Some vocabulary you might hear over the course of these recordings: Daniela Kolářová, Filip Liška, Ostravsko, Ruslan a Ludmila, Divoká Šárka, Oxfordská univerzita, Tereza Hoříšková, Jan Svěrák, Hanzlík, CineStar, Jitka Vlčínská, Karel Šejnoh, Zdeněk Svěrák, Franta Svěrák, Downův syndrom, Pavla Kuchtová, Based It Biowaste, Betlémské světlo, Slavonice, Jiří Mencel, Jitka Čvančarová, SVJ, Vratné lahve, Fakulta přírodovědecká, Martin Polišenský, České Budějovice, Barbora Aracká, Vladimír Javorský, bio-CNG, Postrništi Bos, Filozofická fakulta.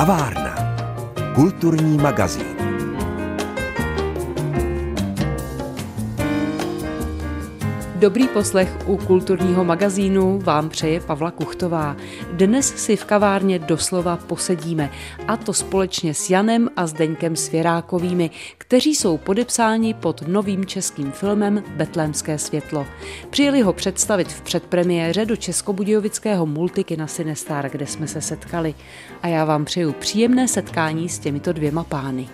Kavárna. Kulturní magazín. Dobrý poslech u Kulturního magazínu vám přeje Pavla Kuchtová. Dnes si v kavárně doslova posedíme, a to společně s Janem a Zdeňkem Svěrákovými, kteří jsou podepsáni pod novým českým filmem Betlémské světlo. Přijeli ho představit v předpremiéře do českobudějovického multikina CineStar, kde jsme se setkali. A já vám přeju příjemné setkání s těmito dvěma pány.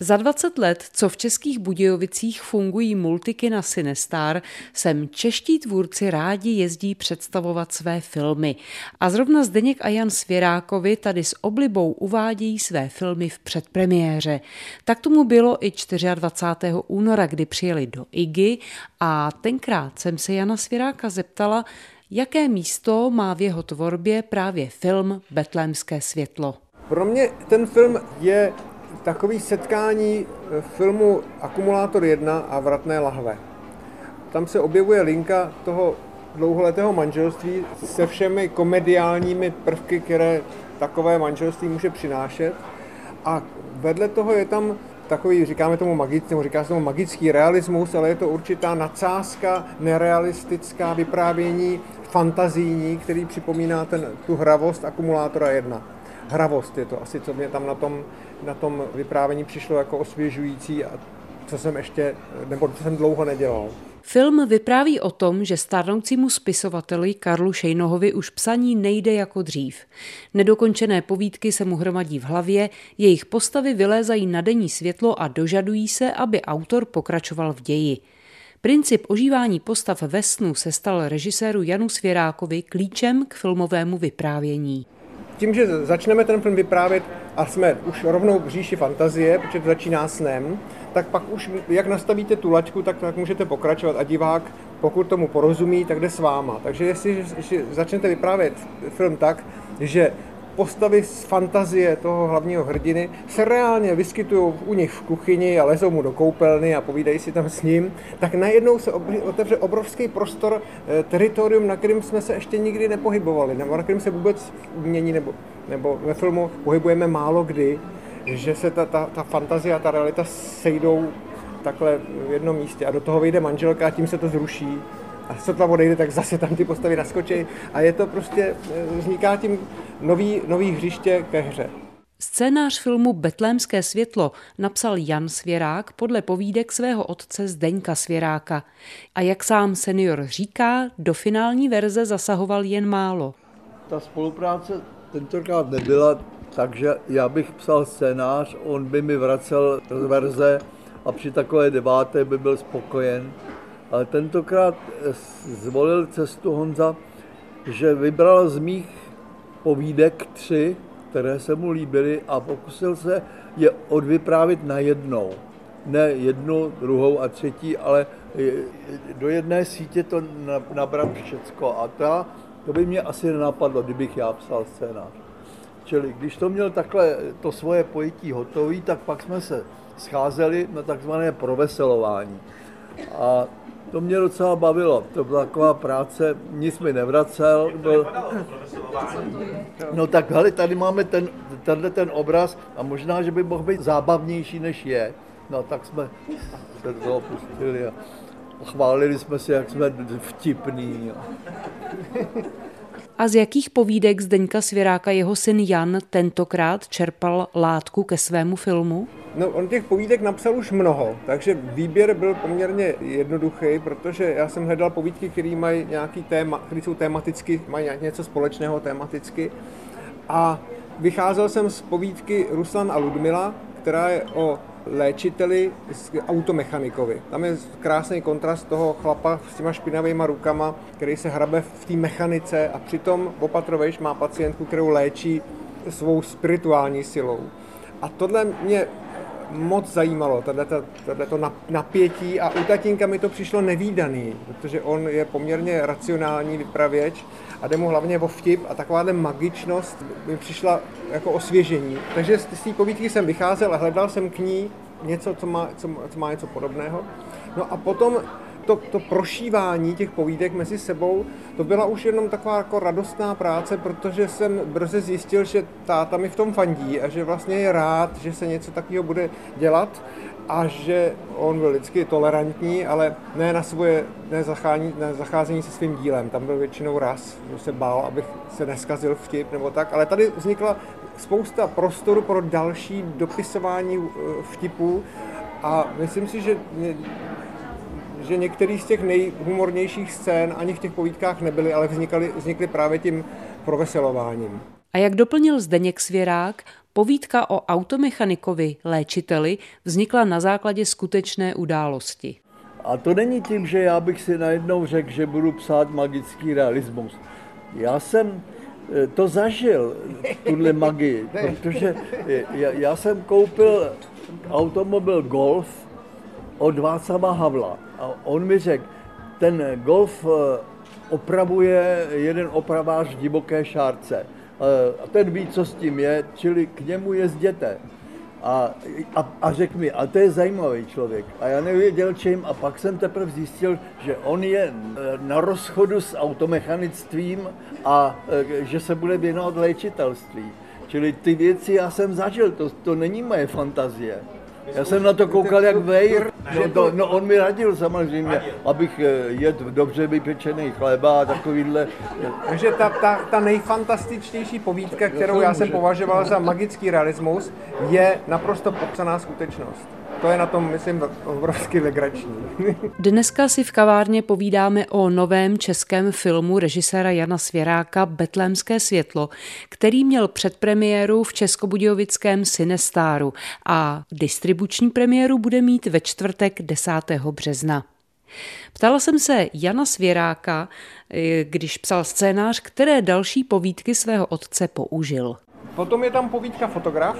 Za 20 let, co v Českých Budějovicích fungují multikina CineStar, sem čeští tvůrci rádi jezdí představovat své filmy. A zrovna Zdeněk a Jan Svěrákovi tady s oblibou uvádějí své filmy v předpremiéře. Tak tomu bylo i 24. února, kdy přijeli do IGY, a tenkrát jsem se Jana Svěráka zeptala, jaké místo má v jeho tvorbě právě film Betlémské světlo. Pro mě ten film je takový setkání filmu Akumulátor 1 a Vratné lahve. Tam se objevuje linka toho dlouholetého manželství se všemi komediálními prvky, které takové manželství může přinášet. A vedle toho je tam takový, říká se tomu magický realismus, ale je to určitá nadsázka, nerealistická vyprávění, fantazijní, který připomíná tu hravost Akumulátora 1. Hravost je to asi, co mě tam na tom vyprávění přišlo jako osvěžující a co jsem dlouho nedělal. Film vypráví o tom, že stárnoucímu spisovateli Karlu Šejnohovi už psaní nejde jako dřív. Nedokončené povídky se mu hromadí v hlavě, jejich postavy vylézají na denní světlo a dožadují se, aby autor pokračoval v ději. Princip ožívání postav ve snu se stal režiséru Janu Svěrákovi klíčem k filmovému vyprávění. Tím, že začneme ten film vyprávět a jsme už rovnou v říši fantazie, protože to začíná snem, tak pak už, jak nastavíte tu laťku, tak můžete pokračovat a divák, pokud tomu porozumí, tak jde s váma. Takže jestli začnete vyprávět film tak, že postavy z fantazie toho hlavního hrdiny se reálně vyskytují u nich v kuchyni a lezou mu do koupelny a povídají si tam s ním, tak najednou se otevře obrovský prostor, teritorium, na kterém jsme se ještě nikdy nepohybovali, nebo na kterém se vůbec umění nebo ve filmu pohybujeme málo kdy, že se ta fantazie a ta realita sejdou takhle v jednom místě a do toho vyjde manželka a tím se to zruší. A co tam odejde, tak zase tam ty postavy naskočí a je to prostě, vzniká tím nový hřiště ke hře. Scénář filmu Betlémské světlo napsal Jan Svěrák podle povídek svého otce Zdeňka Svěráka. A jak sám senior říká, do finální verze zasahoval jen málo. Ta spolupráce tentokrát nebyla, takže já bych psal scénář, on by mi vracel verze a při takové debatě by byl spokojen. Ale tentokrát zvolil cestu Honza, že vybral z mých povídek 3, které se mu líbily a pokusil se je odvyprávit najednou. Ne jednu, druhou a třetí, ale do jedné sítě to nabrat všecko. A to by mě asi nenapadlo, kdybych já psal scénář. Čili když to měl takhle to svoje pojetí hotové, tak pak jsme se scházeli na takzvané proveselování. A to mě docela bavilo, to byla taková práce, nic mi nevracel. No tak hele, tady máme tenhle obraz a možná, že by mohl být zábavnější, než je. No tak jsme se toho pustili a chválili jsme si, jak jsme vtipní. A z jakých povídek Zdeňka Svěráka jeho syn Jan tentokrát čerpal látku ke svému filmu? No, on těch povídek napsal už mnoho, takže výběr byl poměrně jednoduchý, protože já jsem hledal povídky, které mají nějaký téma, které jsou tematicky, mají něco společného tematicky. A vycházel jsem z povídky Ruslan a Ludmila, která je o léčiteli z automechanikovi. Tam je krásný kontrast toho chlapa s těma špinavýma rukama, který se hrabe v té mechanice a přitom opatrovejš má pacientku, kterou léčí svou spirituální silou. A tohle mě moc zajímalo, tohleto napětí, a u tatínka mi to přišlo nevídaný, protože on je poměrně racionální vypravěč a jde mu hlavně o vtip a takováhle magičnost mi přišla jako osvěžení. Takže z té povídky jsem vycházel a hledal jsem k ní něco, co má něco podobného. No a potom to prošívání těch povídek mezi sebou, to byla už jenom taková jako radostná práce, protože jsem brzy zjistil, že táta mi v tom fandí a že vlastně je rád, že se něco takového bude dělat a že on byl lidsky tolerantní, ale ne na svoje nezacházení se svým dílem. Tam byl většinou raz, že se bál, abych se neskazil vtip nebo tak, ale tady vznikla spousta prostoru pro další dopisování vtipů a myslím si, že některý z těch nejhumornějších scén ani v těch povídkách nebyly, ale vznikly právě tím proveselováním. A jak doplnil Zdeněk Svěrák, povídka o automechanikovi léčiteli vznikla na základě skutečné události. A to není tím, že já bych si najednou řekl, že budu psát magický realismus. Já jsem to zažil, tuhle magii, protože já jsem koupil automobil Golf od Václava Havla a on mi řekl, ten Golf opravuje jeden opravář v Divoké Šárce. A ten ví, co s tím je, čili k němu jezděte. A řekl mi, a to je zajímavý člověk. A já nevěděl čím a pak jsem teprve zjistil, že on je na rozchodu s automechanictvím a že se bude věnovat léčitelství. Čili ty věci já jsem zažil, to není moje fantazie. Já jsem na to koukal jak vejr. No on mi radil samozřejmě, abych jedl dobře vypečený chléba a takovýhle. Takže ta nejfantastičtější povídka, kterou já jsem považoval za magický realismus, je naprosto popsaná skutečnost. To je na tom, myslím, obrovsky legrační. Dneska si v kavárně povídáme o novém českém filmu režiséra Jana Svěráka Betlémské světlo, který měl předpremiéru v českobudějovickém CineStaru a distribuční premiéru bude mít ve čtvrtek 10. března. Ptala jsem se Jana Svěráka, když psal scénář, které další povídky svého otce použil. Potom je tam povídka Fotograf,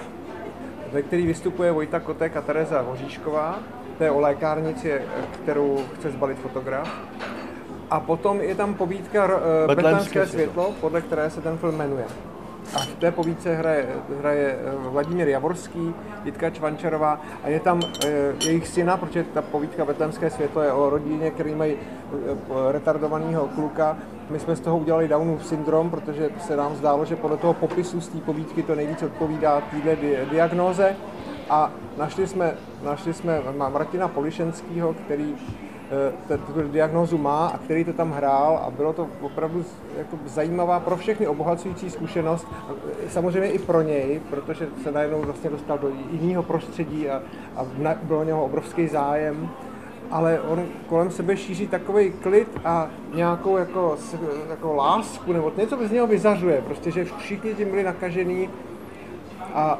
ve který vystupuje Vojta Kotek a Tereza Hoříšková. To je o lékárnici, kterou chce zbalit fotograf. A potom je tam povídka Betlémské světlo, podle které se ten film jmenuje. A v té povídce hraje Vladimír Javorský, Jitka Čvančarová a je tam jejich syna, protože ta povídka Betlémské světlo je o rodině, který mají retardovaného kluka. My jsme z toho udělali Downův syndrom, protože se nám zdálo, že podle toho popisu z té povídky to nejvíc odpovídá téhle diagnóze. A našli jsme Martina Polišenského, který tuto diagnózu má a který to tam hrál a bylo to opravdu jako zajímavá pro všechny obohacující zkušenost, samozřejmě i pro něj, protože se najednou vlastně dostal do jiného prostředí a byl o něho obrovský zájem, ale on kolem sebe šíří takový klid a nějakou jako lásku nebo něco z něho vyzařuje, prostě, že všichni tím byli nakažený a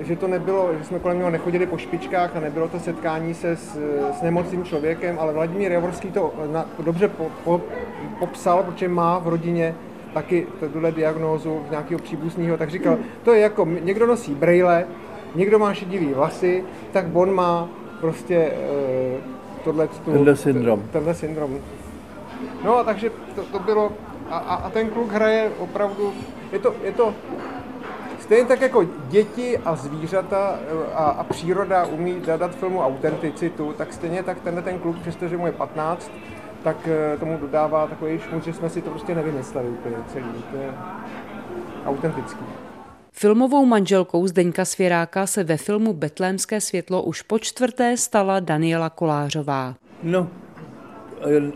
že to nebylo, že jsme kolem něho nechodili po špičkách a nebylo to setkání se s nemocným člověkem, ale Vladimír Javorský to dobře popsal, protože má v rodině taky tuhle diagnózu nějakého příbuzného, tak říkal, to je jako někdo nosí brejle, někdo má šedivý vlasy, tak on má prostě tenhle syndrom. No a takže to bylo, a ten kluk hraje opravdu, je to stejně tak jako děti a zvířata a příroda umí dodat filmu autenticitu, tak stejně tak ten kluk, přestože mu je 15, tak tomu dodává takový šmut, že jsme si to prostě nevymysleli úplně celý. To je autentický. Filmovou manželkou Zdeňka Svěráka se ve filmu Betlémské světlo už po čtvrté stala Daniela Kolářová. No,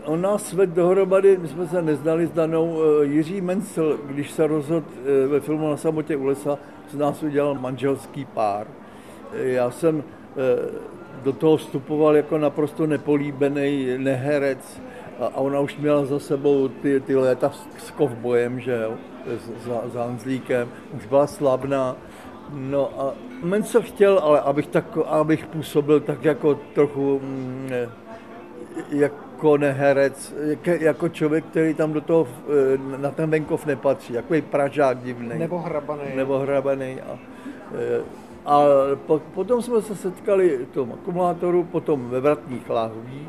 on nás vedl dohromady, my jsme se neznali s Danou, Jiří Mencel, když se rozhodl ve filmu Na samotě u lesa, z nás udělal manželský pár. Já jsem do toho vstupoval jako naprosto nepolíbený neherec a ona už měla za sebou ty léta s kovbojem, že jo, s Hanzlíkem, už byla slavná. No a Mencel chtěl, ale abych působil tak jako trochu jako neherec, jako člověk, který tam do toho, na ten venkov nepatří, takový Pražák divný. Nebo hrabaný. A potom jsme se setkali v tom Akumulátoru, potom ve Vratných lahvích.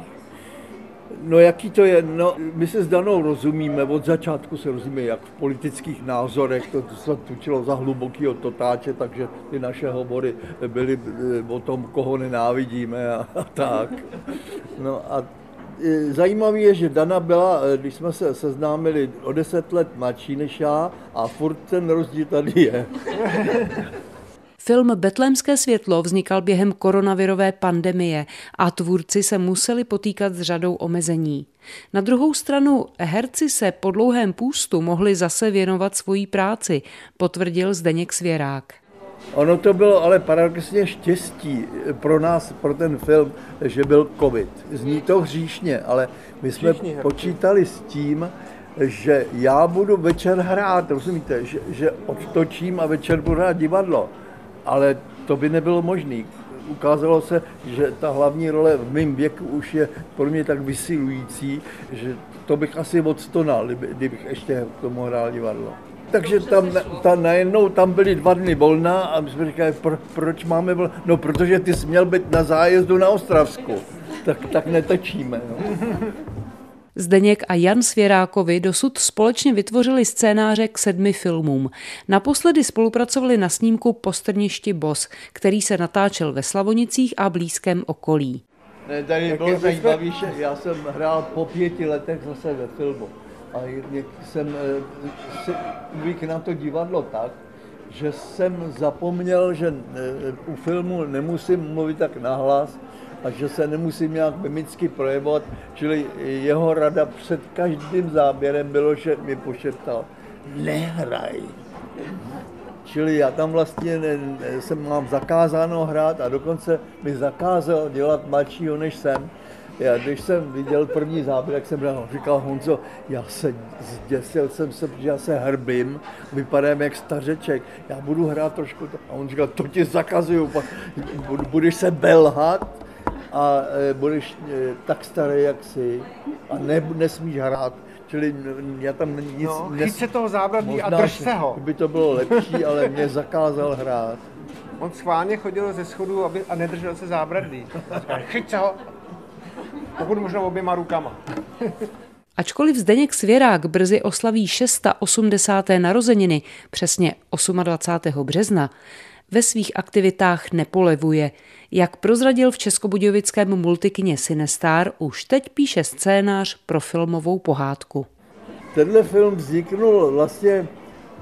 No jaký to je? No, my se s Danou rozumíme, od začátku se rozumíme, jak v politických názorech, to se tučilo za hlubokýho totáče, takže ty naše hovory byly o tom, koho nenávidíme a tak. No a Zajímavé je, že Dana byla, když jsme se seznámili, o 10 let mladší než já a furt ten rozdíl tady je. Film Betlémské světlo vznikal během koronavirové pandemie a tvůrci se museli potýkat s řadou omezení. Na druhou stranu herci se po dlouhém půstu mohli zase věnovat svojí práci, potvrdil Zdeněk Svěrák. Ono to bylo ale paradoxně štěstí pro nás, pro ten film, že byl covid. Zní to hříšně, ale my jsme počítali s tím, že já budu večer hrát, rozumíte, že odtočím a večer budu hrát divadlo. Ale to by nebylo možné. Ukázalo se, že ta hlavní role v mém věku už je pro mě tak vysilující, že to bych asi odstonal, kdybych ještě k tomu hrál divadlo. Takže najednou tam byly 2 dny volna a my jsme říkali, proč máme volna? No, protože ty jsi měl být na zájezdu na Ostravsku, tak netočíme. No. Zdeněk a Jan Svěrákovi dosud společně vytvořili scénáře k 7 filmům. Naposledy spolupracovali na snímku Postrništi Bos, který se natáčel ve Slavonicích a blízkém okolí. Ne, tady bylo zajímavější, já jsem hrál po 5 letech zase ve filmu. A jsem se uvík na to divadlo tak, že jsem zapomněl, že u filmu nemusím mluvit tak nahlas a že se nemusím nějak mimicky projevovat, čili jeho rada před každým záběrem bylo, že mi pošeptal, nehraj. Čili já tam vlastně mám zakázáno hrát a dokonce mi zakázal dělat mladšího, než jsem. Já, když jsem viděl první záběr, jak jsem říkal, Honzo, já se zděsil jsem se, protože já se hrbím, vypadám jak stařeček, já budu hrát trošku. A on říkal, to ti zakazuju, budeš se belhat a budeš tak starý, jak jsi a nesmíš hrát. Čili já tam nic... No, chyť se toho zábradlí a drž se ho. By to bylo lepší, ale mě zakázal hrát. On schválně chodil ze schodů a nedržel se zábradlí. Říkal, chyť se ho. Pokud možná oběma rukama. Ačkoliv Zdeněk Svěrák brzy oslaví 680. narozeniny, přesně 28. března, ve svých aktivitách nepolevuje. Jak prozradil v českobudějovickém multikině CineStar, už teď píše scénář pro filmovou pohádku. Tenhle film vzniknul vlastně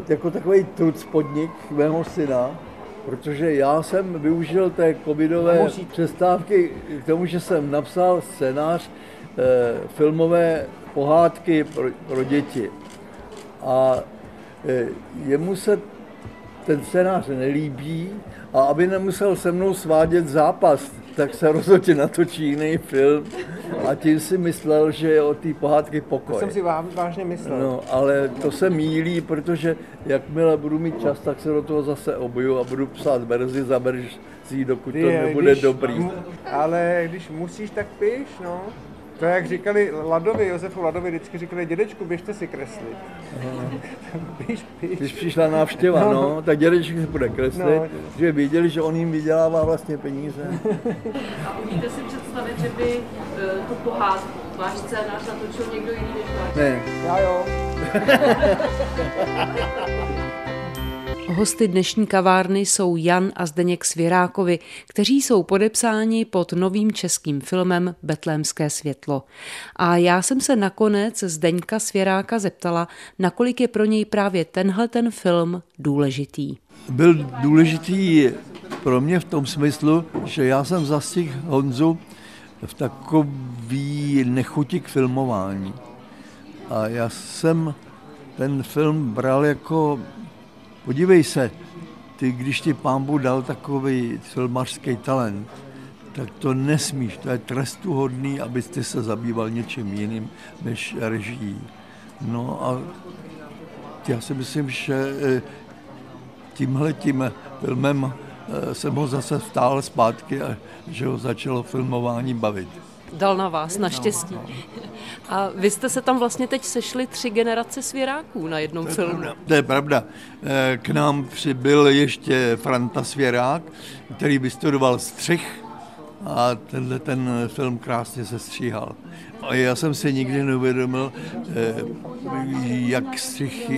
jako takový trucpodnik mého syna, protože já jsem využil té covidové přestávky k tomu, že jsem napsal scénář filmové pohádky pro děti. A jemu se ten scénář nelíbí a aby nemusel se mnou svádět zápas, tak se rozhodně natočí jiný film a tím si myslel, že je o té pohádky pokoj. To jsem si vážně myslel. No, ale to se mýlí, protože jakmile budu mít čas, tak se do toho zase obuju a budu psát verzi za verzí, dokud to nebude dobrý. Ale když musíš, tak piš, no. To, jak říkali Josefu Ladovi, vždycky říkali, dědečku, běžte si kreslit. Když přišla návštěva, no, tak dědeček se bude kreslit, že viděli, že on jim vydělává vlastně peníze. A umíte si představit, že by tu pohádku, váš scénář natočil někdo jiný než váš? Ne. Já jo. Hosty dnešní kavárny jsou Jan a Zdeněk Svěrákovi, kteří jsou podepsáni pod novým českým filmem Betlémské světlo. A já jsem se nakonec Zdeňka Svěráka zeptala, nakolik je pro něj právě tenhleten film důležitý. Byl důležitý pro mě v tom smyslu, že já jsem zastihl Honzu v takový nechuti k filmování. A já jsem ten film bral jako... Podívej se, ty, když ti Pán Bůh dal takový filmařský talent, tak to nesmíš, to je trestuhodný, abyste se zabýval něčím jiným než režií. No a já si myslím, že tímhletím filmem jsem ho zase vtáhl zpátky a že ho začalo filmování bavit. Dal na vás, naštěstí. A vy jste se tam vlastně teď sešli 3 generace Svěráků na jednom filmu. Pravda. To je pravda. K nám přibyl ještě Franta Svěrák, který vystudoval střih a tenhle ten film krásně se stříhal. A já jsem si nikdy neuvědomil, jak střih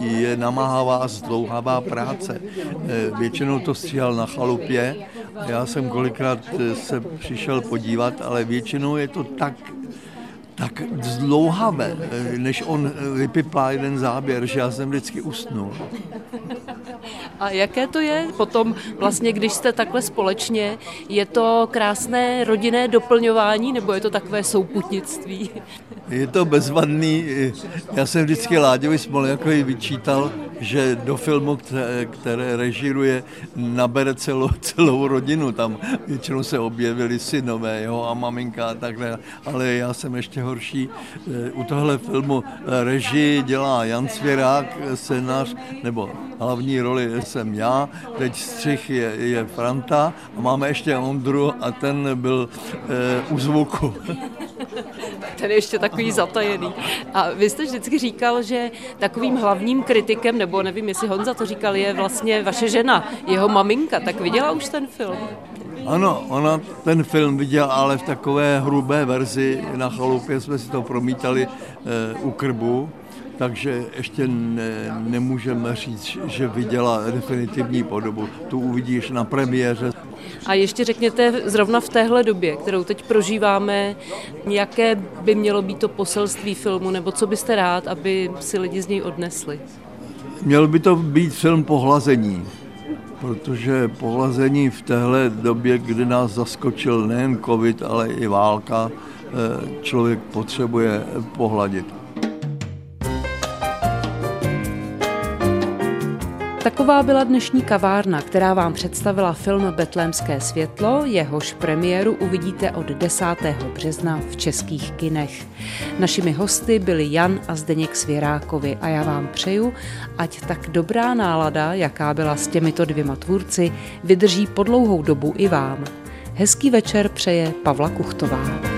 je namáhavá, zdlouhavá práce. Většinou to stříhal na chalupě. Já jsem kolikrát se přišel podívat, ale většinou je to tak tak zdlouhavé, než on vypiplá jeden záběr, že já jsem vždycky usnul. A jaké to je? Potom vlastně, když jste takhle společně, je to krásné rodinné doplňování, nebo je to takové souputnictví? Je to bezvadný. Já jsem vždycky Láďovi Smoljakovi vyčítal, že do filmu, které režíruje, nabere celou rodinu. Tam většinou se objevili synové, jeho a maminka a takhle. Ale já jsem ještě horší. U tohle filmu režii dělá Jan Svěrák, scénář, nebo hlavní roli jsem já, teď střih je Franta a máme ještě Ondru a ten byl u zvuku. Ten je ještě takový zatajený. A vy jste vždycky říkal, že takovým hlavním kritikem, nebo nevím, jestli Honza to říkal, je vlastně vaše žena, jeho maminka. Tak viděla už ten film? Ano, ona ten film viděla, ale v takové hrubé verzi. Na chalupě jsme si to promítali u krbu. Takže ještě nemůžeme říct, že viděla definitivní podobu. Tu uvidíš na premiéře. A ještě řekněte, zrovna v téhle době, kterou teď prožíváme, jaké by mělo být to poselství filmu, nebo co byste rád, aby si lidi z něj odnesli? Měl by to být film pohlazení, protože pohlazení v téhle době, kdy nás zaskočil nejen covid, ale i válka, člověk potřebuje pohladit. Taková byla dnešní kavárna, která vám představila film Betlémské světlo, jehož premiéru uvidíte od 10. března v českých kinech. Našimi hosty byli Jan a Zdeněk Svěrákovi a já vám přeju, ať tak dobrá nálada, jaká byla s těmito dvěma tvůrci, vydrží po dlouhou dobu i vám. Hezký večer přeje Pavla Kuchtová.